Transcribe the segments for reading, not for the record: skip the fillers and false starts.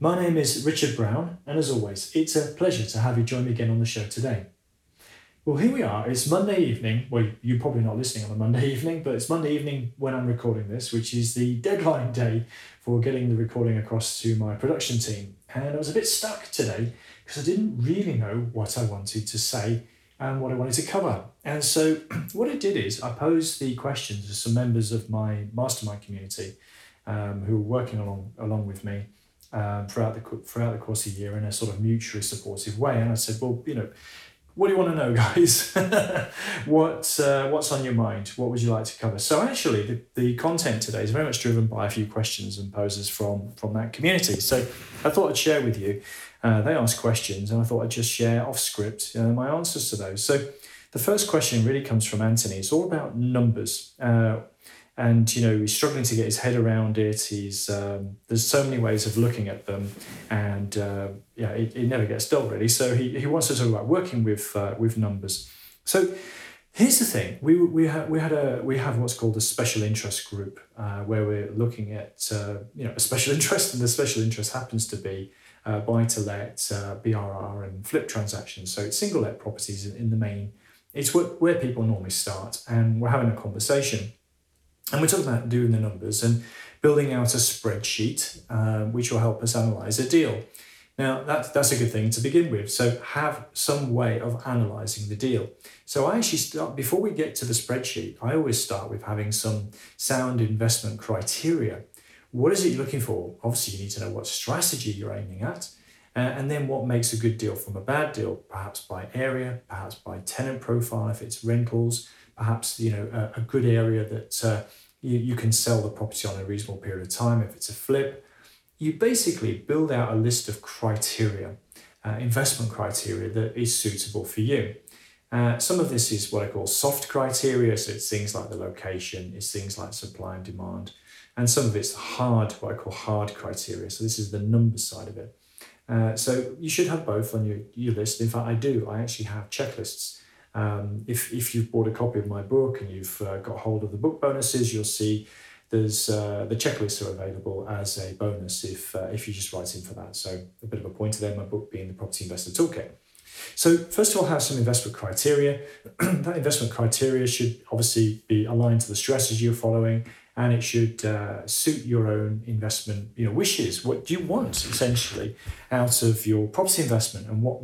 My name is Richard Brown, and as always, it's a pleasure to have you join me again on the show today. Well, here we are. It's Monday evening. Well, you're probably not listening on a Monday evening, but it's Monday evening when I'm recording this, which is the deadline day for getting the recording across to my production team. And I was a bit stuck today because I didn't really know what I wanted to say and what I wanted to cover. And so what I did is I posed the questions to some members of my mastermind community who were working along with me throughout the course of the year in a sort of mutually supportive way. And I said, well, you know, what do you want to know, guys? What's on your mind? What would you like to cover? So actually, the content today is very much driven by a few questions and poses from that community. So I thought I'd share with you. They asked questions, and I thought I'd just share off script my answers to those. So the first question really comes from Anthony. It's all about numbers. And, you know, he's struggling to get his head around it. There's so many ways of looking at them, and it never gets dull, really. So he wants to talk about working with numbers. So here's the thing: we have what's called a special interest group, where we're looking at a special interest, and the special interest happens to be buy-to-let, BRR, and flip transactions. So it's single-let properties in the main. It's where people normally start, and we're having a conversation. And we're talking about doing the numbers and building out a spreadsheet, which will help us analyse a deal. Now, that's a good thing to begin with. So have some way of analysing the deal. So I actually start, before we get to the spreadsheet, I always start with having some sound investment criteria. What is it you're looking for? Obviously, you need to know what strategy you're aiming at, and then what makes a good deal from a bad deal, perhaps by area, perhaps by tenant profile, if it's rentals, perhaps, you know, a good area that you can sell the property on in a reasonable period of time if it's a flip. You basically build out a list of criteria, investment criteria that is suitable for you. Some of this is what I call soft criteria, so it's things like the location, it's things like supply and demand, and some of it's hard, what I call hard criteria, so this is the number side of it. So you should have both on your list. In fact, I do. I actually have checklists. If you've bought a copy of my book and you've got hold of the book bonuses, you'll see there's the checklists are available as a bonus if you just write in for that. So a bit of a pointer there, my book being The Property Investor Toolkit. So first of all, have some investment criteria. That investment criteria should obviously be aligned to the strategy you're following, and it should suit your own investment, you know, wishes. What do you want essentially out of your property investment, and what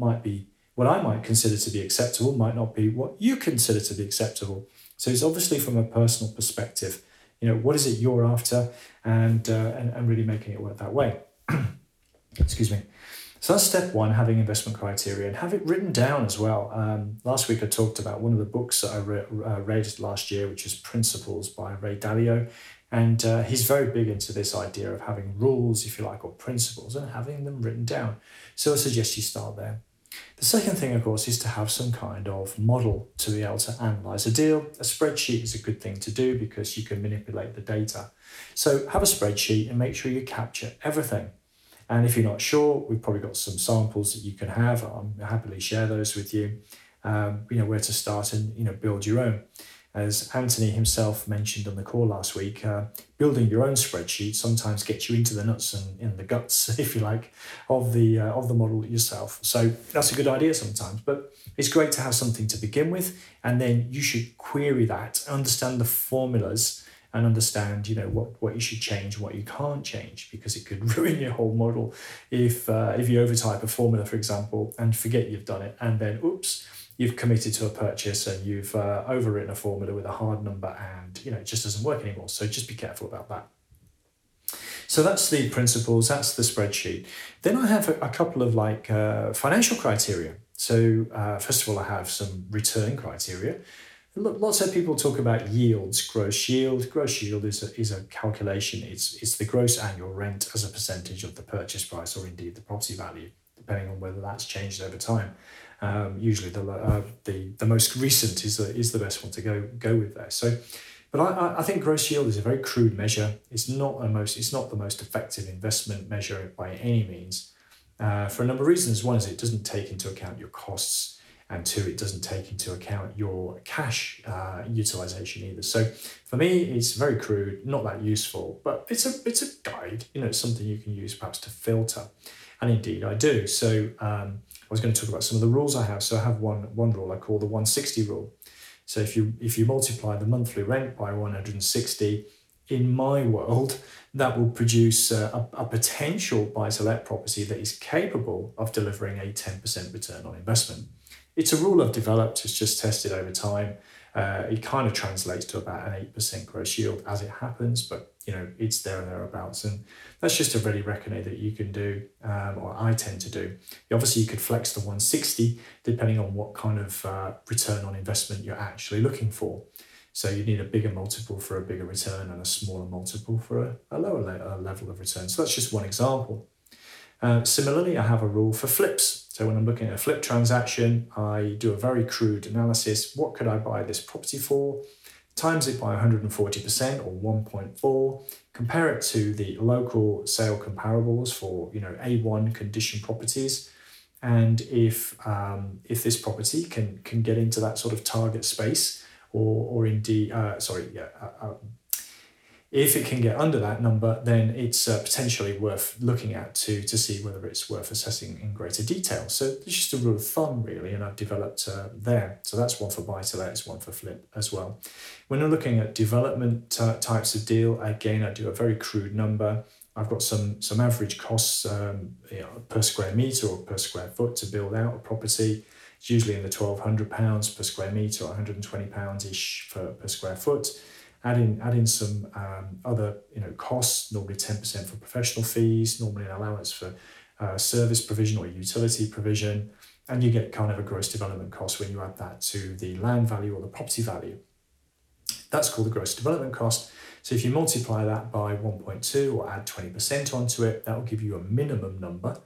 I might consider to be acceptable might not be what you consider to be acceptable. So it's obviously from a personal perspective, you know, what is it you're after, and really making it work that way. Excuse me. So that's step one, having investment criteria, and have it written down as well. Last week I talked about one of the books that I read last year, which is Principles by Ray Dalio. And he's very big into this idea of having rules, if you like, or principles, and having them written down. So I suggest you start there. The second thing, of course, is to have some kind of model to be able to analyse a deal. A spreadsheet is a good thing to do because you can manipulate the data. So have a spreadsheet and make sure you capture everything. And if you're not sure, we've probably got some samples that you can have. I'll happily share those with you. You know where to start and, you know, build your own. As Anthony himself mentioned on the call last week, building your own spreadsheet sometimes gets you into the nuts and in the guts, if you like, of the model yourself. So that's a good idea sometimes, but it's great to have something to begin with, and then you should query that, understand the formulas, and understand, you know, what you should change, what you can't change, because it could ruin your whole model if you overtype a formula, for example, and forget you've done it, and then oops. You've committed to a purchase and you've overwritten a formula with a hard number, and, you know, it just doesn't work anymore. So just be careful about that. So that's the principles, that's the spreadsheet. Then I have a couple of financial criteria. So first of all, I have some return criteria. Look, lots of people talk about yields, gross yield. Gross yield is a calculation. It's the gross annual rent as a percentage of the purchase price or indeed the property value, depending on whether that's changed over time. Usually the most recent is the best one to go with there. So, but I think gross yield is a very crude measure. It's not the most effective investment measure by any means, for a number of reasons. One is it doesn't take into account your costs. And two, it doesn't take into account your cash utilization either. So for me, it's very crude, not that useful, but it's a guide. You know, it's something you can use perhaps to filter. And indeed, I do. So I was going to talk about some of the rules I have. So I have one rule I call the 160 rule. So if you multiply the monthly rent by 160, in my world, that will produce a potential buy-to-let property that is capable of delivering a 10% return on investment. It's a rule I've developed. It's just tested over time. It kind of translates to about an 8% gross yield as it happens, but you know it's there and thereabouts. And that's just a ready reckoner that you can do, or I tend to do. Obviously, you could flex the 160 depending on what kind of return on investment you're actually looking for. So you need a bigger multiple for a bigger return and a smaller multiple for a lower level of return. So that's just one example. Similarly, I have a rule for flips. So when I'm looking at a flip transaction, I do a very crude analysis. What could I buy this property for? Times it by 140% or 1.4. Compare it to the local sale comparables for, you know, A1 condition properties. And if this property can get into that sort of target space if it can get under that number, then it's potentially worth looking at to see whether it's worth assessing in greater detail. So it's just a rule of thumb, really, and I've developed there. So that's one for buy-to-let, it's one for flip as well. When I'm looking at development types of deal, again, I do a very crude number. I've got some average costs per square metre or per square foot to build out a property. It's usually in the £1,200 per square metre or £120-ish per square foot. Add in some other costs, normally 10% for professional fees, normally an allowance for service provision or utility provision, and you get kind of a gross development cost when you add that to the land value or the property value. That's called the gross development cost. So if you multiply that by 1.2 or add 20% onto it, that will give you a minimum number,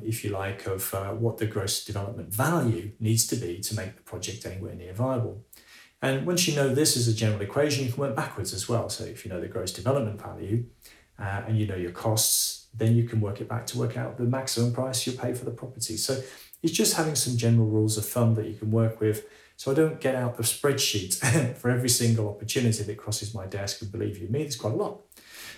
if you like, of what the gross development value needs to be to make the project anywhere near viable. And once you know this is a general equation, you can work backwards as well. So if you know the gross development value and you know your costs, then you can work it back to work out the maximum price you pay for the property. So it's just having some general rules of thumb that you can work with. So I don't get out the spreadsheet for every single opportunity that crosses my desk. And believe you me, there's quite a lot.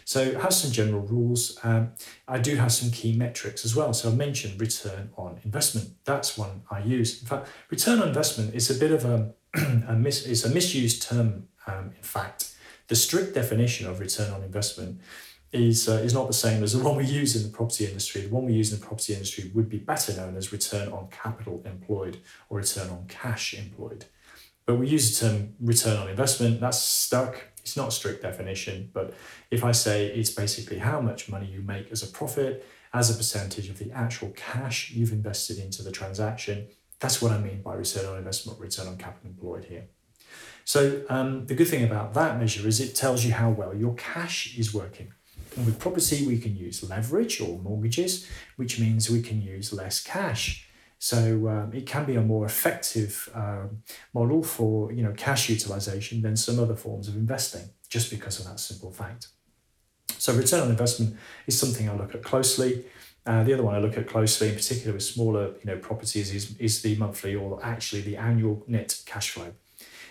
So have some general rules. I do have some key metrics as well. So I mentioned return on investment. That's one I use. In fact, return on investment is a bit of it's a misused term. In fact, the strict definition of return on investment is not the same as the one we use in the property industry. The one we use in the property industry would be better known as return on capital employed or return on cash employed. But we use the term return on investment. That's stuck. It's not a strict definition, but if I say it's basically how much money you make as a profit as a percentage of the actual cash you've invested into the transaction, that's what I mean by return on investment, return on capital employed here. So the good thing about that measure is it tells you how well your cash is working. And with property, we can use leverage or mortgages, which means we can use less cash. So it can be a more effective model for cash utilization than some other forms of investing, just because of that simple fact. So return on investment is something I look at closely. The other one I look at closely, in particular with smaller properties, is the monthly or actually the annual net cash flow.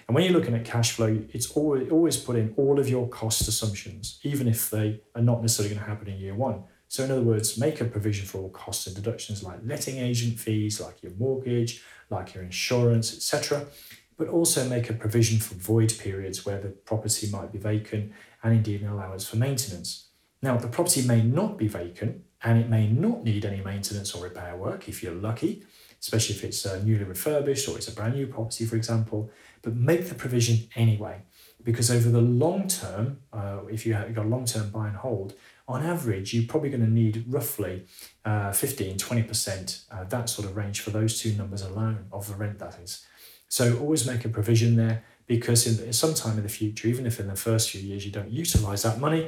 And when you're looking at cash flow, it's always put in all of your cost assumptions, even if they are not necessarily going to happen in year one. So in other words, make a provision for all costs and deductions like letting agent fees, like your mortgage, like your insurance, etc. But also make a provision for void periods where the property might be vacant and indeed an allowance for maintenance. Now, the property may not be vacant, and it may not need any maintenance or repair work if you're lucky, especially if it's newly refurbished or it's a brand new property, for example, but make the provision anyway, because over the long term, if you've got a long-term buy and hold, on average, you're probably going to need roughly 15, 20%, that sort of range for those two numbers alone of the rent, that is. So always make a provision there, because in some time in the future, even if in the first few years you don't utilise that money,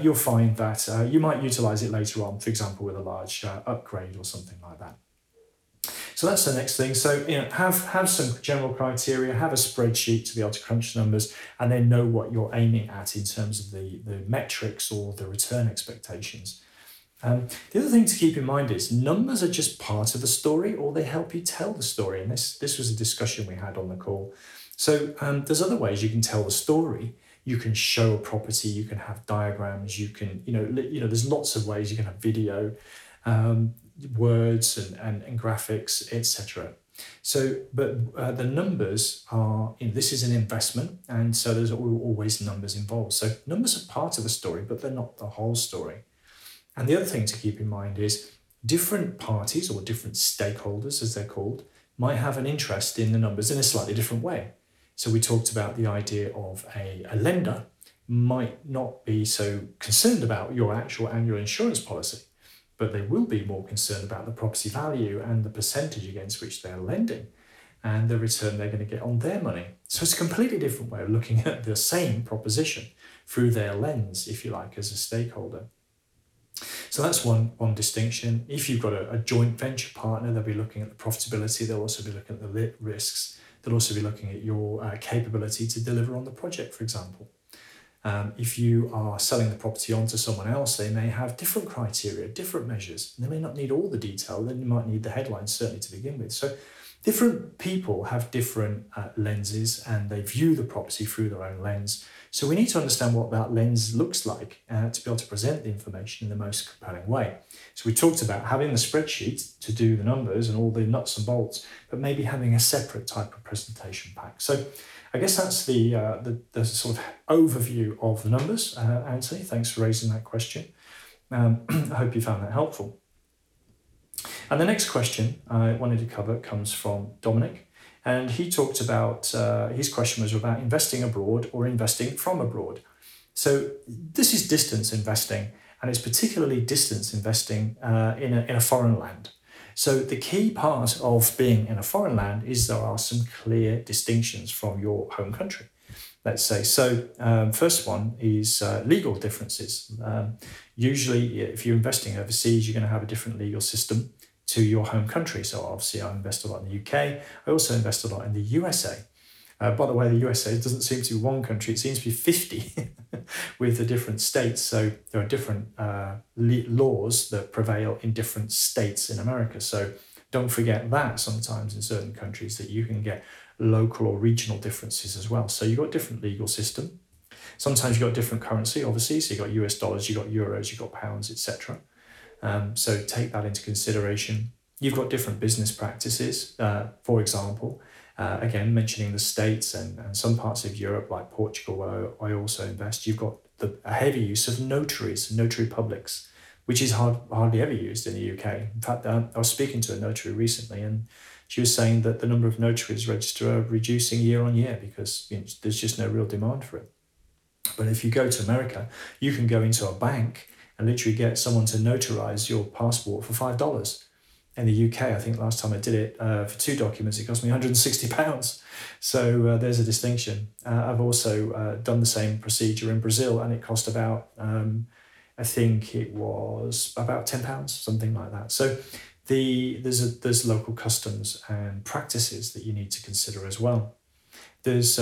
you'll find that you might utilise it later on, for example, with a large upgrade or something like that. So that's the next thing. So have some general criteria, have a spreadsheet to be able to crunch numbers, and then know what you're aiming at in terms of the metrics or the return expectations. The other thing to keep in mind is numbers are just part of the story, or they help you tell the story. And this was a discussion we had on the call. So there's other ways you can tell the story. You can show a property, you can have diagrams, you can, there's lots of ways. You can have video, words and graphics, etc. So, but the numbers are, this is an investment, and so there's always numbers involved. So numbers are part of the story, but they're not the whole story. And the other thing to keep in mind is different parties, or different stakeholders as they're called, might have an interest in the numbers in a slightly different way. So we talked about the idea of a lender might not be so concerned about your actual annual insurance policy, but they will be more concerned about the property value and the percentage against which they're lending and the return they're going to get on their money. So it's a completely different way of looking at the same proposition through their lens, if you like, as a stakeholder. So that's one distinction. If you've got a joint venture partner, they'll be looking at the profitability, they'll also be looking at the risks. They'll also be looking at your capability to deliver on the project, for example. If you are selling the property on to someone else, they may have different criteria, different measures. And they may not need all the detail, then you might need the headlines certainly to begin with. So different people have different lenses, and they view the property through their own lens. So we need to understand what that lens looks like to be able to present the information in the most compelling way. So we talked about having the spreadsheet to do the numbers and all the nuts and bolts, but maybe having a separate type of presentation pack. So I guess that's the sort of overview of the numbers. Anthony, thanks for raising that question. I hope you found that helpful. And the next question I wanted to cover comes from Dominick. And he talked about, his question was about investing abroad or investing from abroad. So this is distance investing, and it's particularly distance investing in a foreign land. So the key part of being in a foreign land is there are some clear distinctions from your home country, let's say. So first one is legal differences. Usually, if you're investing overseas, you're going to have a different legal system to your home country. So obviously I invest a lot in the UK. I also invest a lot in the USA. By the way, the USA doesn't seem to be one country, it seems to be 50 with the different states. So there are different laws that prevail in different states in America. So don't forget that sometimes in certain countries that you can get local or regional differences as well. So you've got a different legal system. Sometimes you've got different currency, obviously. So you've got US dollars, you've got euros, you've got pounds, etc. So take that into consideration. You've got different business practices, for example, again, mentioning the States and some parts of Europe like Portugal, where I also invest, you've got a heavy use of notaries, notary publics, which is hardly ever used in the UK. In fact, I was speaking to a notary recently, and she was saying that the number of notaries registered are reducing year on year because there's just no real demand for it. But if you go to America, you can go into a bank and literally get someone to notarize your passport for $5. In the UK, I think last time I did it for two documents, it cost me £160. So there's a distinction. I've also done the same procedure in Brazil, and it cost about, I think it was about £10, something like that. So there's local customs and practices that you need to consider as well. There's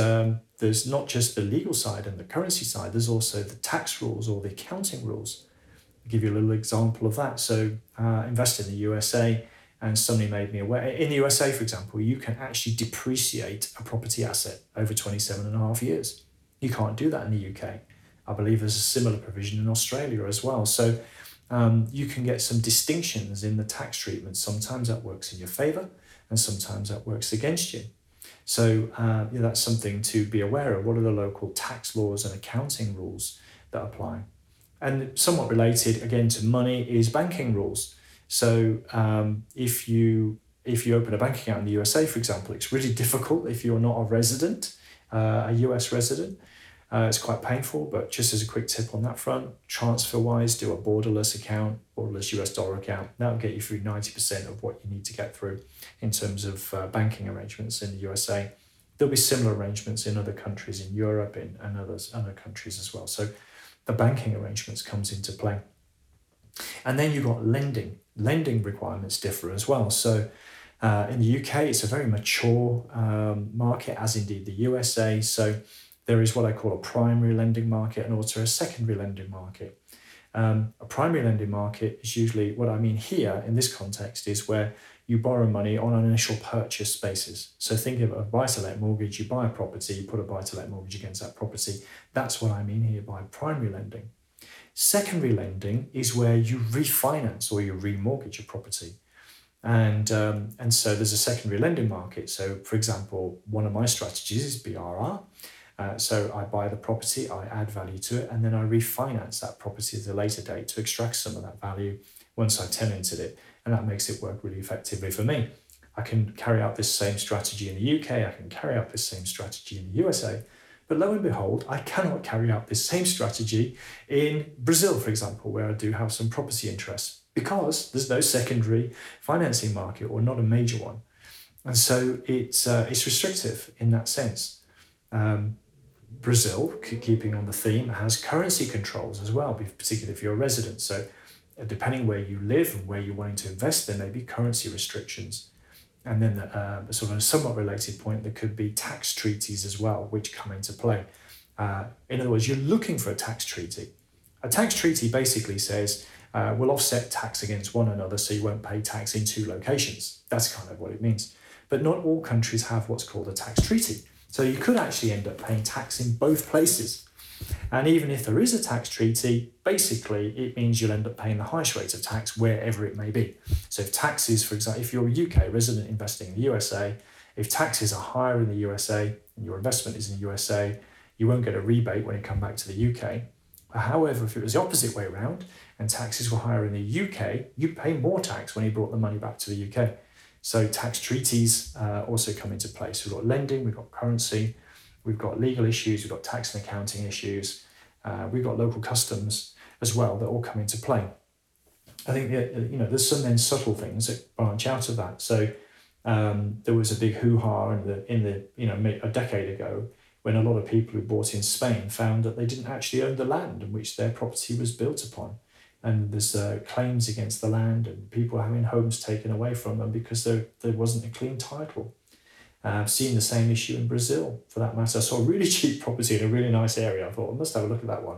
not just the legal side and the currency side, there's also the tax rules or the accounting rules. Give you a little example of that. So invest in the USA, and somebody made me aware. In the USA, for example, you can actually depreciate a property asset over 27 and a half years. You can't do that in the UK. I believe there's a similar provision in Australia as well. So you can get some distinctions in the tax treatment. Sometimes that works in your favour, and sometimes that works against you. So that's something to be aware of. What are the local tax laws and accounting rules that apply? And somewhat related, again, to money is banking rules. So if you open a bank account in the USA, for example, it's really difficult if you're not a resident, a US resident. It's quite painful, but just as a quick tip on that front, TransferWise, do a borderless account, borderless US dollar account. That'll get you through 90% of what you need to get through in terms of banking arrangements in the USA. There'll be similar arrangements in other countries, in Europe and other countries as well. So the banking arrangements comes into play. And then you've got lending. Lending requirements differ as well. So in the UK, it's a very mature market, as indeed the USA. So there is what I call a primary lending market and also a secondary lending market. A primary lending market is usually, what I mean here in this context, is where you borrow money on an initial purchase basis. So think of a buy-to-let mortgage, you buy a property, you put a buy-to-let mortgage against that property. That's what I mean here by primary lending. Secondary lending is where you refinance or you remortgage a property. And so there's a secondary lending market. So for example, one of my strategies is BRR. So I buy the property, I add value to it, and then I refinance that property at a later date to extract some of that value once I tenanted it. And that makes it work really effectively for me. I can carry out this same strategy in the UK, I can carry out this same strategy in the USA, but lo and behold, I cannot carry out this same strategy in Brazil, for example, where I do have some property interests, because there's no secondary financing market, or not a major one. And so it's restrictive in that sense. Brazil, keeping on the theme, has currency controls as well, particularly if you're a resident. So depending where you live and where you're wanting to invest, there may be currency restrictions. And then sort of a somewhat related point, there could be tax treaties as well, which come into play. In other words, you're looking for a tax treaty. A tax treaty basically says, we'll offset tax against one another so you won't pay tax in two locations. That's kind of what it means. But not all countries have what's called a tax treaty. So you could actually end up paying tax in both places. And even if there is a tax treaty, basically it means you'll end up paying the highest rate of tax wherever it may be. So if taxes, for example, if you're a UK resident investing in the USA, if taxes are higher in the USA and your investment is in the USA, you won't get a rebate when you come back to the UK. However, if it was the opposite way around and taxes were higher in the UK, you'd pay more tax when you brought the money back to the UK. So tax treaties also come into play. So we've got lending, we've got currency, we've got legal issues, we've got tax and accounting issues, we've got local customs as well that all come into play. I think there's some then subtle things that branch out of that. So there was a big hoo-ha in a decade ago when a lot of people who bought in Spain found that they didn't actually own the land in which their property was built upon. And there's claims against the land and people having homes taken away from them because there wasn't a clean title. I've seen the same issue in Brazil, for that matter. I saw a really cheap property in a really nice area. I thought, I must have a look at that one.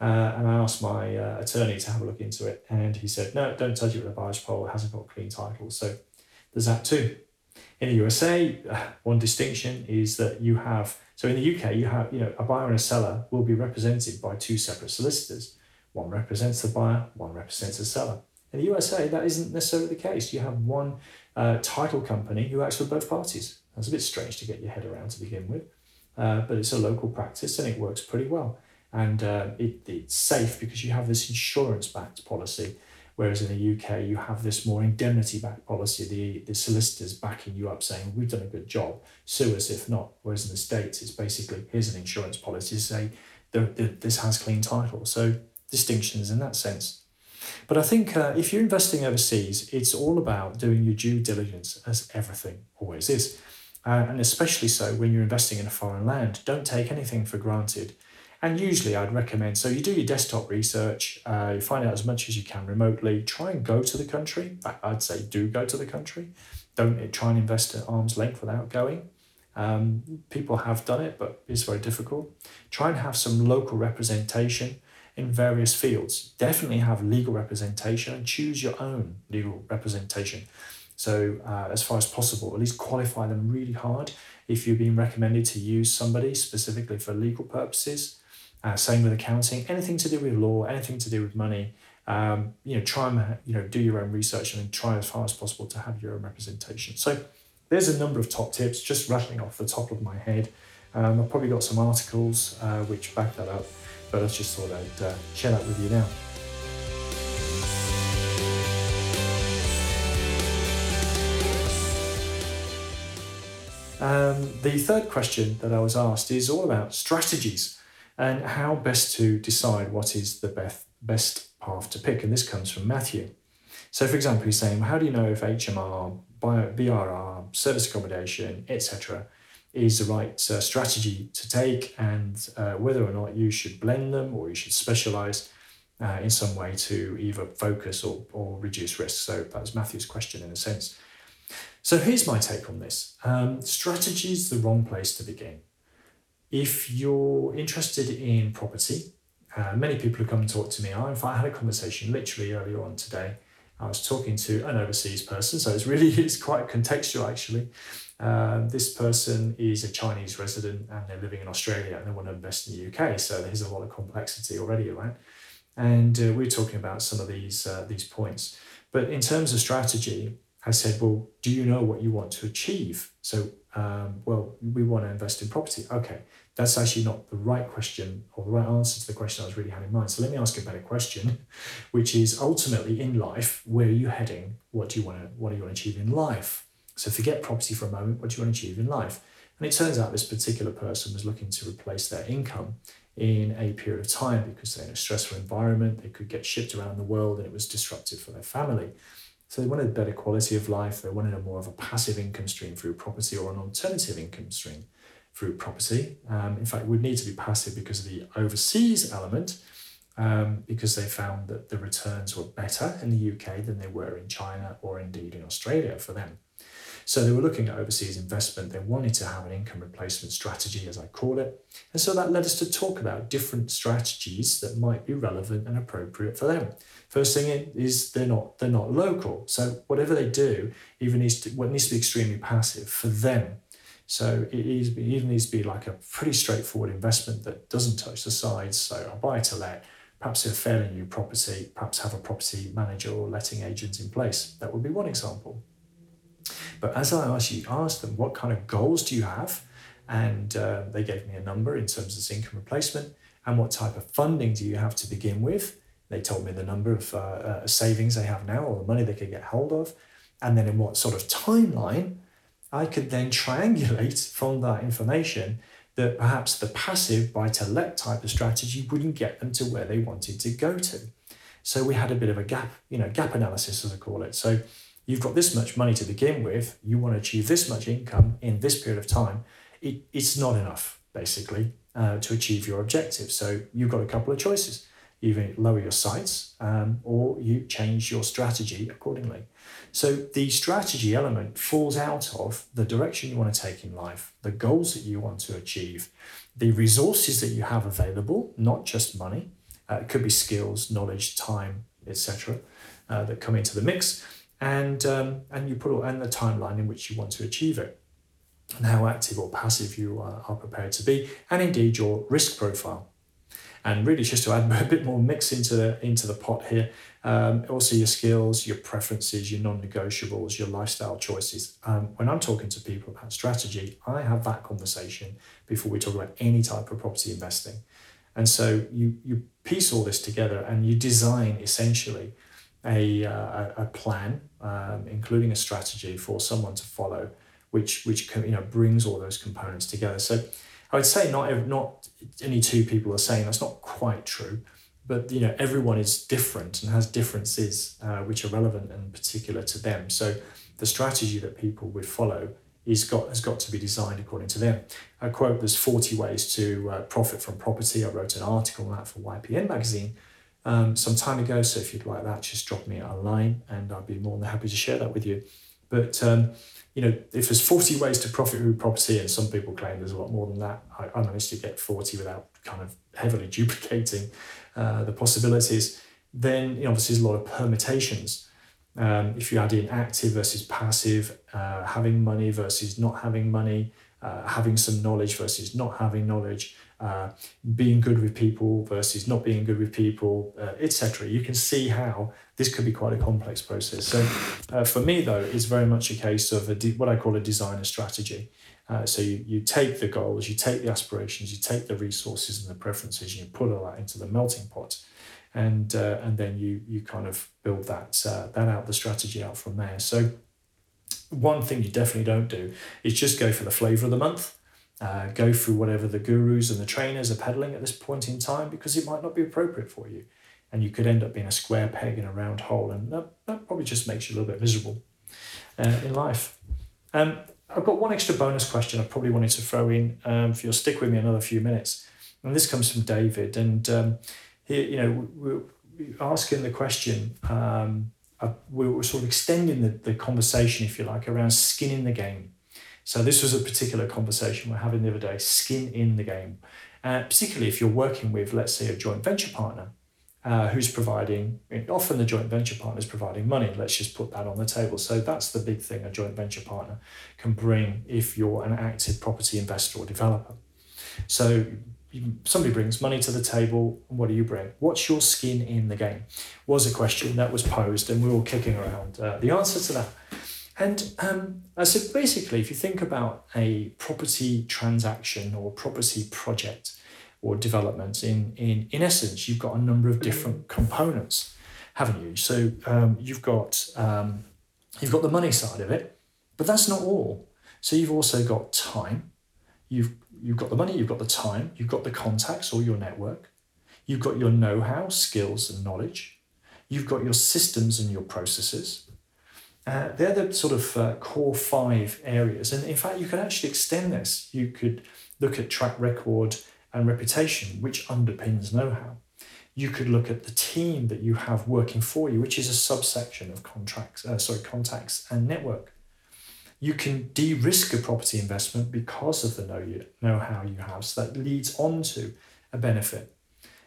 And I asked my attorney to have a look into it. And he said, no, don't touch it with a barge pole. It hasn't got a clean title. So there's that too. In the USA, one distinction is that you have... So in the UK, you have a buyer and a seller will be represented by two separate solicitors. One represents the buyer, one represents the seller. In the USA, that isn't necessarily the case. You have one title company who acts for both parties. That's a bit strange to get your head around to begin with, but it's a local practice and it works pretty well. And it's safe because you have this insurance-backed policy, whereas in the UK, you have this more indemnity-backed policy, the solicitors backing you up saying, we've done a good job, sue us if not. Whereas in the States, it's basically, here's an insurance policy to say, this has clean title. So distinctions in that sense. But I think if you're investing overseas, it's all about doing your due diligence, as everything always is. And especially so when you're investing in a foreign land. Don't take anything for granted. And usually I'd recommend, so you do your desktop research, you find out as much as you can remotely, try and go to the country. I'd say do go to the country. Don't try and invest at arm's length without going. People have done it, but it's very difficult. Try and have some local representation in various fields. Definitely have legal representation and choose your own legal representation. So as far as possible, at least qualify them really hard if you've been recommended to use somebody specifically for legal purposes. Same with accounting, anything to do with law, anything to do with money. Try and do your own research and then try as far as possible to have your own representation. So there's a number of top tips just rattling off the top of my head. I've probably got some articles which back that up. But I just thought I'd share that with you now. The third question that I was asked is all about strategies. and how best to decide what is the best path to pick. And this comes from Matthew. So, for example, he's saying, how do you know if HMR, BRR, service accommodation, etc., is the right strategy to take, and whether or not you should blend them or you should specialize in some way to either focus or reduce risk. So that was Matthew's question in a sense. So here's my take on this. Strategy is the wrong place to begin. If you're interested in property, many people who come and talk to me, I had a conversation literally earlier on today. I was talking to an overseas person, so it's quite contextual actually. This person is a Chinese resident and they're living in Australia and they want to invest in the UK. So there's a lot of complexity already around. And we're talking about some of these points. But in terms of strategy, I said, well, do you know what you want to achieve? So, well, we want to invest in property. Okay, that's actually not the right question or the right answer to the question I was really had in mind. So let me ask a better question, which is ultimately in life, where are you heading? What do you want to achieve in life? So forget property for a moment, what do you want to achieve in life? And it turns out this particular person was looking to replace their income in a period of time because they're in a stressful environment, they could get shipped around the world and it was disruptive for their family. So they wanted a better quality of life, they wanted a more of a passive income stream through property or an alternative income stream through property. In fact, it would need to be passive because of the overseas element, because they found that the returns were better in the UK than they were in China or indeed in Australia for them. So they were looking at overseas investment. They wanted to have an income replacement strategy, as I call it. And so that led us to talk about different strategies that might be relevant and appropriate for them. First thing is they're not local. So whatever they do, needs to be extremely passive for them. So it even needs to be like a pretty straightforward investment that doesn't touch the sides. So a buy-to-let, perhaps a fairly new property, perhaps have a property manager or letting agent in place. That would be one example. But as I actually asked them, what kind of goals do you have? And they gave me a number in terms of this income replacement. And what type of funding do you have to begin with? They told me the number of savings they have now or the money they could get hold of. And then in what sort of timeline, I could then triangulate from that information that perhaps the passive buy-to-let type of strategy wouldn't get them to where they wanted to go to. So we had a bit of a gap analysis, as I call it. So you've got this much money to begin with, you want to achieve this much income in this period of time, it's not enough, basically, to achieve your objective. So you've got a couple of choices. Either lower your sights or you change your strategy accordingly. So the strategy element falls out of the direction you want to take in life, the goals that you want to achieve, the resources that you have available, not just money. It could be skills, knowledge, time, etc., that come into the mix. And the timeline in which you want to achieve it, and how active or passive you are prepared to be, and indeed your risk profile. And really, just to add a bit more mix into the pot here, also your skills, your preferences, your non-negotiables, your lifestyle choices. When I'm talking to people about strategy, I have that conversation before we talk about any type of property investing. And so you piece all this together and you design essentially a plan, including a strategy for someone to follow, which brings all those components together. So I would say not any two people are saying that's not quite true, but everyone is different and has differences which are relevant and particular to them. So the strategy that people would follow has got to be designed according to them. I quote, there's 40 ways to profit from property. I wrote an article on that for YPN magazine some time ago, so if you'd like that, just drop me a line and I'd be more than happy to share that with you. But if there's 40 ways to profit through property, and some people claim there's a lot more than that, I managed to get 40 without kind of heavily duplicating the possibilities. Then obviously there's a lot of permutations. If you add in active versus passive, having money versus not having money, having some knowledge versus not having knowledge, being good with people versus not being good with people, etc. You can see how this could be quite a complex process. So for me, though, it's very much a case of what I call a designer strategy. So you take the goals, you take the aspirations, you take the resources and the preferences, and you put all that into the melting pot. And then you kind of build that out, the strategy out from there. So one thing you definitely don't do is just go for the flavour of the month. go through whatever the gurus and the trainers are peddling at this point in time, because it might not be appropriate for you. And you could end up being a square peg in a round hole. And that probably just makes you a little bit miserable in life. I've got one extra bonus question I probably wanted to throw in, if you'll stick with me another few minutes. And this comes from David. And here, you know, we're asking the question, we were sort of extending the conversation, if you like, around skin in the game. So this was a particular conversation we're having the other day, skin in the game. Particularly if you're working with, let's say, a joint venture partner who's providing, often the joint venture partner is providing money. Let's just put that on the table. So that's the big thing a joint venture partner can bring if you're an active property investor or developer. So somebody brings money to the table, and what do you bring? What's your skin in the game? Was a question that was posed, and we were all kicking around the answer to that. And so basically, if you think about a property transaction or property project or development, in essence, you've got a number of different components, haven't you? So you've got the money side of it, but that's not all. So you've also got time. You've got the money, you've got the time, you've got the contacts or your network, you've got your know-how, skills and knowledge, you've got your systems and your processes. They're the sort of core five areas. And in fact, you could actually extend this. You could look at track record and reputation, which underpins know-how. You could look at the team that you have working for you, which is a subsection of contacts and network. You can de-risk a property investment because of the know-how you have, so that leads on to a benefit.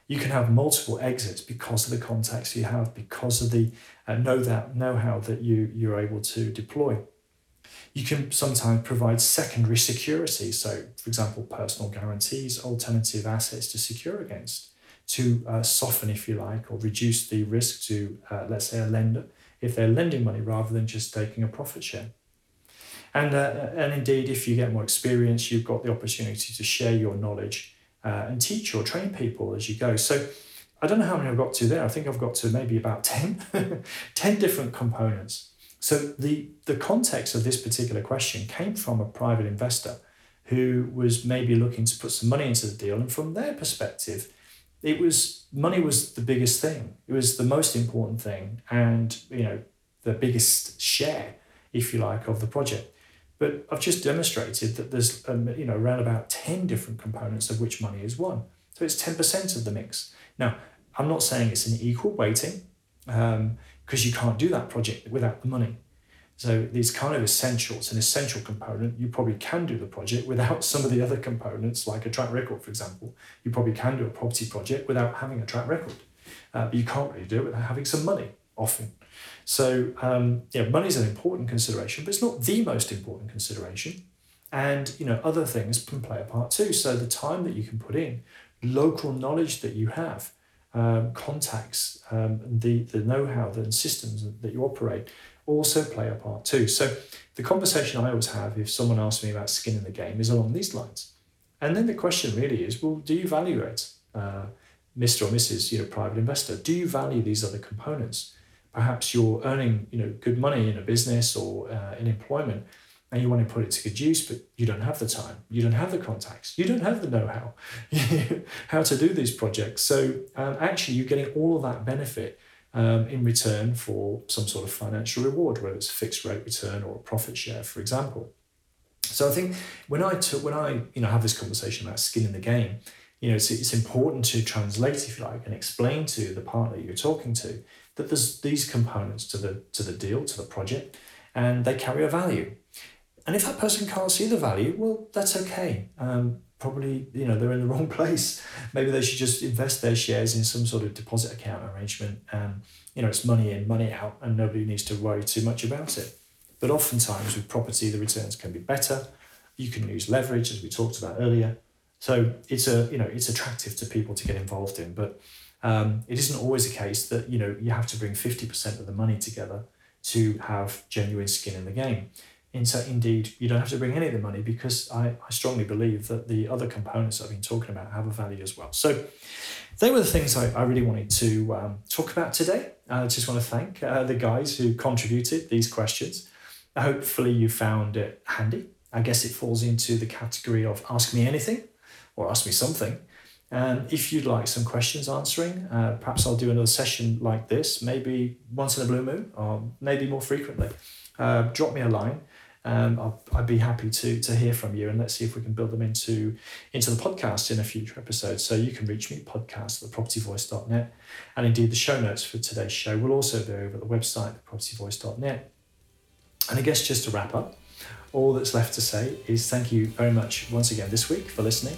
You can have multiple exits because of the contacts you have, because of the know-how that you're able to deploy. You can sometimes provide secondary security. So, for example, personal guarantees, alternative assets to secure against, to soften, if you like, or reduce the risk to, let's say, a lender, if they're lending money rather than just taking a profit share. And indeed, if you get more experience, you've got the opportunity to share your knowledge and teach or train people as you go. So I don't know how many I've got to there. I think I've got to maybe about 10, 10 different components. So the context of this particular question came from a private investor who was maybe looking to put some money into the deal. And from their perspective, money was the biggest thing. It was the most important thing, and, you know, the biggest share, if you like, of the project. But I've just demonstrated that there's around about 10 different components of which money is one. So it's 10% of the mix. Now, I'm not saying it's an equal weighting, because you can't do that project without the money. So it's kind of essential. It's an essential component. You probably can do the project without some of the other components, like a track record, for example. You probably can do a property project without having a track record. But you can't really do it without having some money, often. So money is an important consideration, but it's not the most important consideration. And, you know, other things can play a part too. So the time that you can put in, local knowledge that you have, contacts, the know-how and systems that you operate also play a part too. So the conversation I always have if someone asks me about skin in the game is along these lines. And then the question really is, well, do you value it? Mr. or Mrs., private investor, do you value these other components? Perhaps you're earning, good money in a business or in employment, and you want to put it to good use, but you don't have the time, you don't have the contacts, you don't have the know-how, how to do these projects. So actually, you're getting all of that benefit in return for some sort of financial reward, whether it's a fixed rate return or a profit share, for example. So I think when I have this conversation about skin in the game, it's important to translate, if you like, and explain to the partner you're talking to that there's these components to the deal, to the project, and they carry a value. And if that person can't see the value, well, that's okay. Probably, they're in the wrong place. Maybe they should just invest their shares in some sort of deposit account arrangement. It's money in, money out, and nobody needs to worry too much about it. But oftentimes with property, the returns can be better. You can use leverage, as we talked about earlier. So it's attractive to people to get involved in, but it isn't always the case that, you have to bring 50% of the money together to have genuine skin in the game. And so indeed, you don't have to bring any of the money, because I strongly believe that the other components I've been talking about have a value as well. So they were the things I really wanted to talk about today. I just want to thank the guys who contributed these questions. Hopefully you found it handy. I guess it falls into the category of ask me anything or ask me something. And if you'd like some questions answering, perhaps I'll do another session like this, maybe once in a blue moon or maybe more frequently. Drop me a line. I'd be happy to hear from you, and let's see if we can build them into the podcast in a future episode. So you can reach me at podcast@thepropertyvoice.net. And indeed, the show notes for today's show will also be over at the website, thepropertyvoice.net. And I guess just to wrap up, all that's left to say is thank you very much once again this week for listening.